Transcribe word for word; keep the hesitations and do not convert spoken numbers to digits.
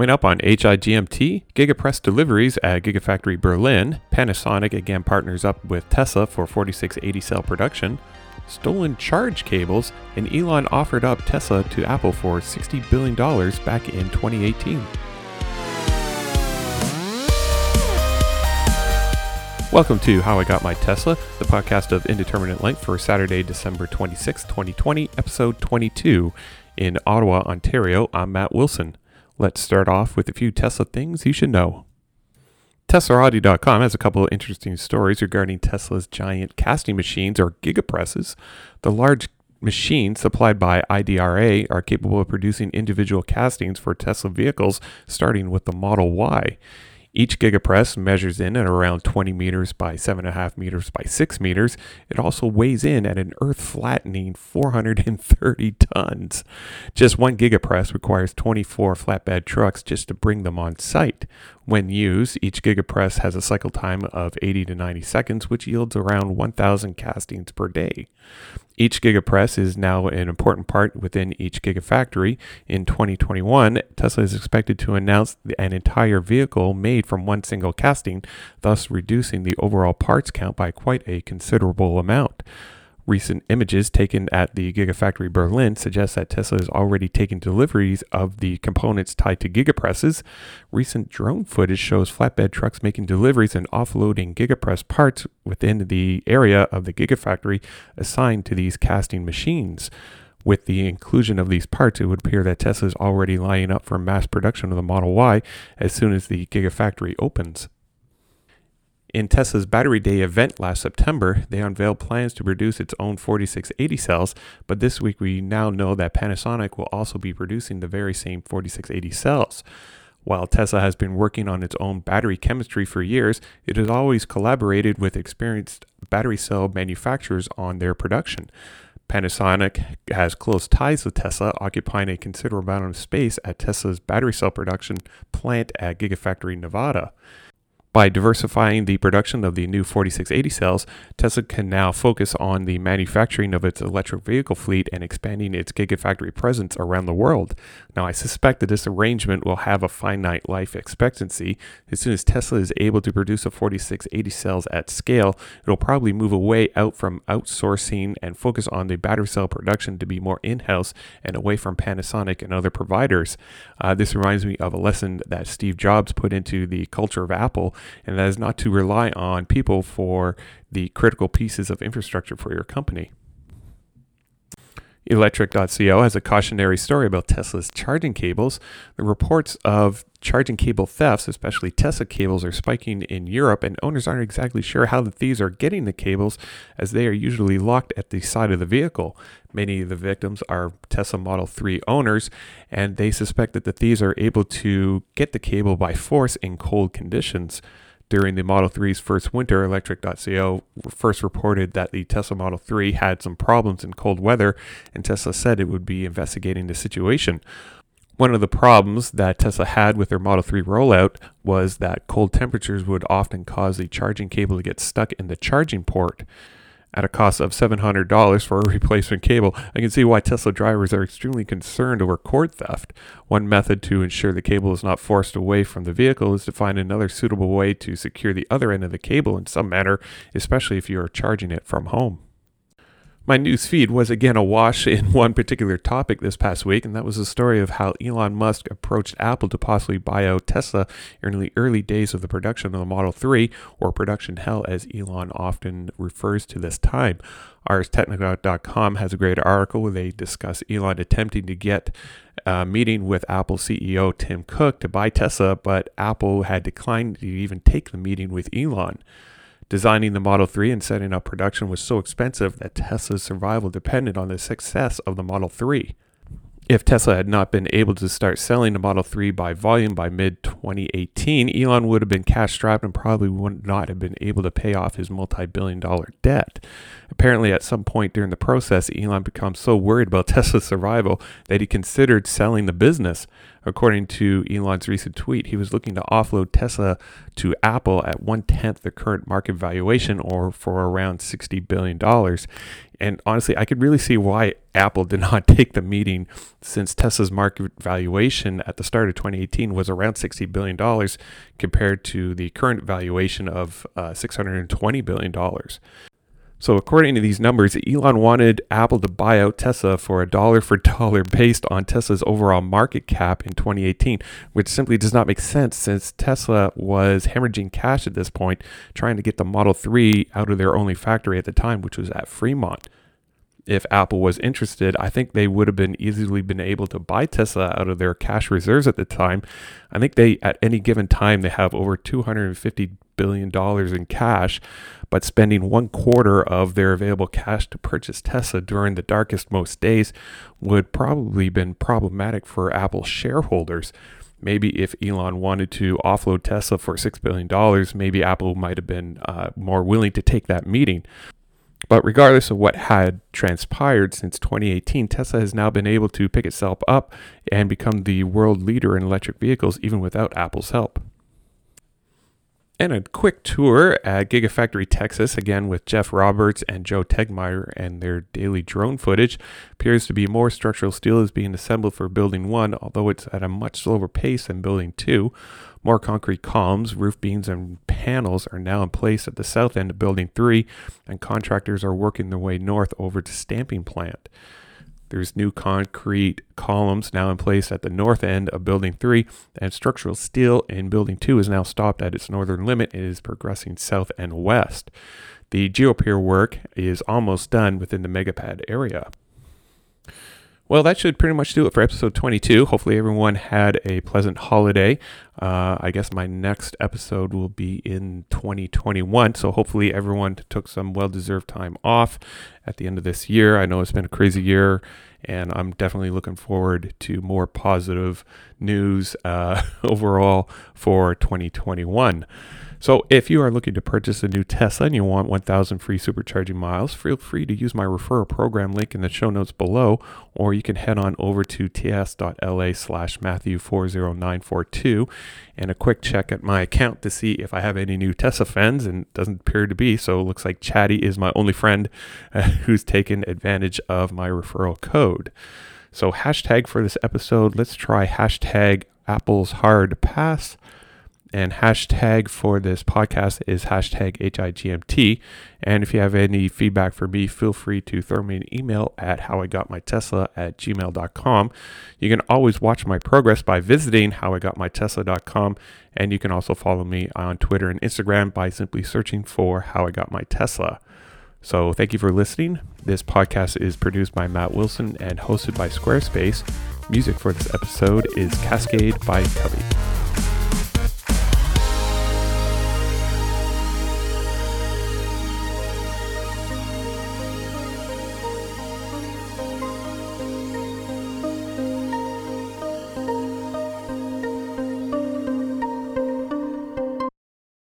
Coming up on H I G M T, Giga Press deliveries at Gigafactory Berlin, Panasonic again partners up with Tesla for forty-six eighty cell production, stolen charge cables, and Elon offered up Tesla to Apple for sixty billion dollars back in twenty eighteen. Welcome to How I Got My Tesla, the podcast of indeterminate length for Saturday, December twenty-sixth, twenty twenty, episode twenty-two. In Ottawa, Ontario, I'm Matt Wilson. Let's start off with a few Tesla things you should know. Tesla Audi dot com has a couple of interesting stories regarding Tesla's giant casting machines, or gigapresses. The large machines supplied by I D R A are capable of producing individual castings for Tesla vehicles, starting with the Model Y. Each gigapress measures in at around twenty meters by seven point five meters by six meters. It also weighs in at an earth-flattening four hundred thirty tons. Just one gigapress requires twenty-four flatbed trucks just to bring them on site. When used, each gigapress has a cycle time of eighty to ninety seconds, which yields around one thousand castings per day. Each gigapress is now an important part within each gigafactory. In twenty twenty-one, Tesla is expected to announce an entire vehicle made from one single casting, thus reducing the overall parts count by quite a considerable amount. Recent images taken at the Gigafactory Berlin suggest that Tesla is already taking deliveries of the components tied to gigapresses. Recent drone footage shows flatbed trucks making deliveries and offloading gigapress parts within the area of the Gigafactory assigned to these casting machines. With the inclusion of these parts, it would appear that Tesla is already lining up for mass production of the Model Y as soon as the Gigafactory opens. In Tesla's Battery Day event last September, they unveiled plans to produce its own forty-six eighty cells, but this week we now know that Panasonic will also be producing the very same forty-six eighty cells. While Tesla has been working on its own battery chemistry for years, it has always collaborated with experienced battery cell manufacturers on their production. Panasonic has close ties with Tesla, occupying a considerable amount of space at Tesla's battery cell production plant at Gigafactory Nevada. By diversifying the production of the new forty-six eighty cells, Tesla can now focus on the manufacturing of its electric vehicle fleet and expanding its Gigafactory presence around the world. Now, I suspect that this arrangement will have a finite life expectancy. As soon as Tesla is able to produce the forty-six eighty cells at scale, it'll probably move away out from outsourcing and focus on the battery cell production to be more in-house and away from Panasonic and other providers. Uh, this reminds me of a lesson that Steve Jobs put into the culture of Apple, and that is not to rely on people for the critical pieces of infrastructure for your company. Electrek dot co has a cautionary story about Tesla's charging cables. The reports of charging cable thefts, especially Tesla cables, are spiking in Europe, and owners aren't exactly sure how the thieves are getting the cables, as they are usually locked at the side of the vehicle. Many of the victims are Tesla Model three owners, and they suspect that the thieves are able to get the cable by force in cold conditions. During the Model three's first winter, Electrek dot co first reported that the Tesla Model three had some problems in cold weather, and Tesla said it would be investigating the situation. One of the problems that Tesla had with their Model three rollout was that cold temperatures would often cause the charging cable to get stuck in the charging port. At a cost of seven hundred dollars for a replacement cable, I can see why Tesla drivers are extremely concerned over cord theft. One method to ensure the cable is not forced away from the vehicle is to find another suitable way to secure the other end of the cable in some manner, especially if you are charging it from home. My news feed was again awash in one particular topic this past week, and that was the story of how Elon Musk approached Apple to possibly buy out Tesla in the early days of the production of the Model three, or production hell as Elon often refers to this time. Ars Technica dot com has a great article where they discuss Elon attempting to get a meeting with Apple C E O Tim Cook to buy Tesla, but Apple had declined to even take the meeting with Elon. Designing the Model three and setting up production was so expensive that Tesla's survival depended on the success of the Model three. If Tesla had not been able to start selling the Model three by volume by mid twenty eighteen, Elon would have been cash-strapped and probably would not have been able to pay off his multi-billion dollar debt. Apparently, at some point during the process, Elon became so worried about Tesla's survival that he considered selling the business. According to Elon's recent tweet, he was looking to offload Tesla to Apple at one-tenth the current market valuation, or for around sixty billion dollars. And honestly, I could really see why Apple did not take the meeting since Tesla's market valuation at the start of twenty eighteen was around sixty billion dollars compared to the current valuation of uh, six hundred twenty billion dollars. So according to these numbers, Elon wanted Apple to buy out Tesla for a dollar for dollar based on Tesla's overall market cap in twenty eighteen, which simply does not make sense since Tesla was hemorrhaging cash at this point, trying to get the Model three out of their only factory at the time, which was at Fremont. If Apple was interested, I think they would have been easily been able to buy Tesla out of their cash reserves at the time. I think they, at any given time, they have over two hundred fifty billion dollars in cash, but spending one quarter of their available cash to purchase Tesla during the darkest most days would probably been problematic for Apple shareholders. Maybe if Elon wanted to offload Tesla for six billion dollars, maybe Apple might have been uh, more willing to take that meeting. But regardless of what had transpired since twenty eighteen, Tesla has now been able to pick itself up and become the world leader in electric vehicles, even without Apple's help. And a quick tour at Gigafactory Texas, again with Jeff Roberts and Joe Tegmeyer, and their daily drone footage. Appears to be more structural steel is being assembled for Building one, although it's at a much slower pace than Building two. More concrete columns, roof beams, and panels are now in place at the south end of Building three, and contractors are working their way north over to stamping plant. There's new concrete columns now in place at the north end of Building three, and structural steel in Building two is now stopped at its northern limit and is progressing south and west. The geopier work is almost done within the MegaPad area. Well, that should pretty much do it for episode twenty-two. Hopefully everyone had a pleasant holiday. Uh, I guess my next episode will be in twenty twenty-one. So hopefully everyone took some well-deserved time off at the end of this year. I know it's been a crazy year, and I'm definitely looking forward to more positive news uh, overall for twenty twenty-one. So if you are looking to purchase a new Tesla and you want one thousand free supercharging miles, feel free to use my referral program link in the show notes below, or you can head on over to ts.la slash Matthew four oh nine four two and a quick check at my account to see if I have any new Tesla fans, and it doesn't appear to be, so it looks like Chatty is my only friend uh, who's taken advantage of my referral code. So hashtag for this episode, let's try hashtag Apple's hard pass. And hashtag for this podcast is hashtag H I G M T. And if you have any feedback for me, feel free to throw me an email at howigotmytesla at gmail dot com. You can always watch my progress by visiting howigotmytesla dot com. And you can also follow me on Twitter and Instagram by simply searching for How I Got My Tesla. So thank you for listening. This podcast is produced by Matt Wilson and hosted by Squarespace. Music for this episode is Cascade by Cubby.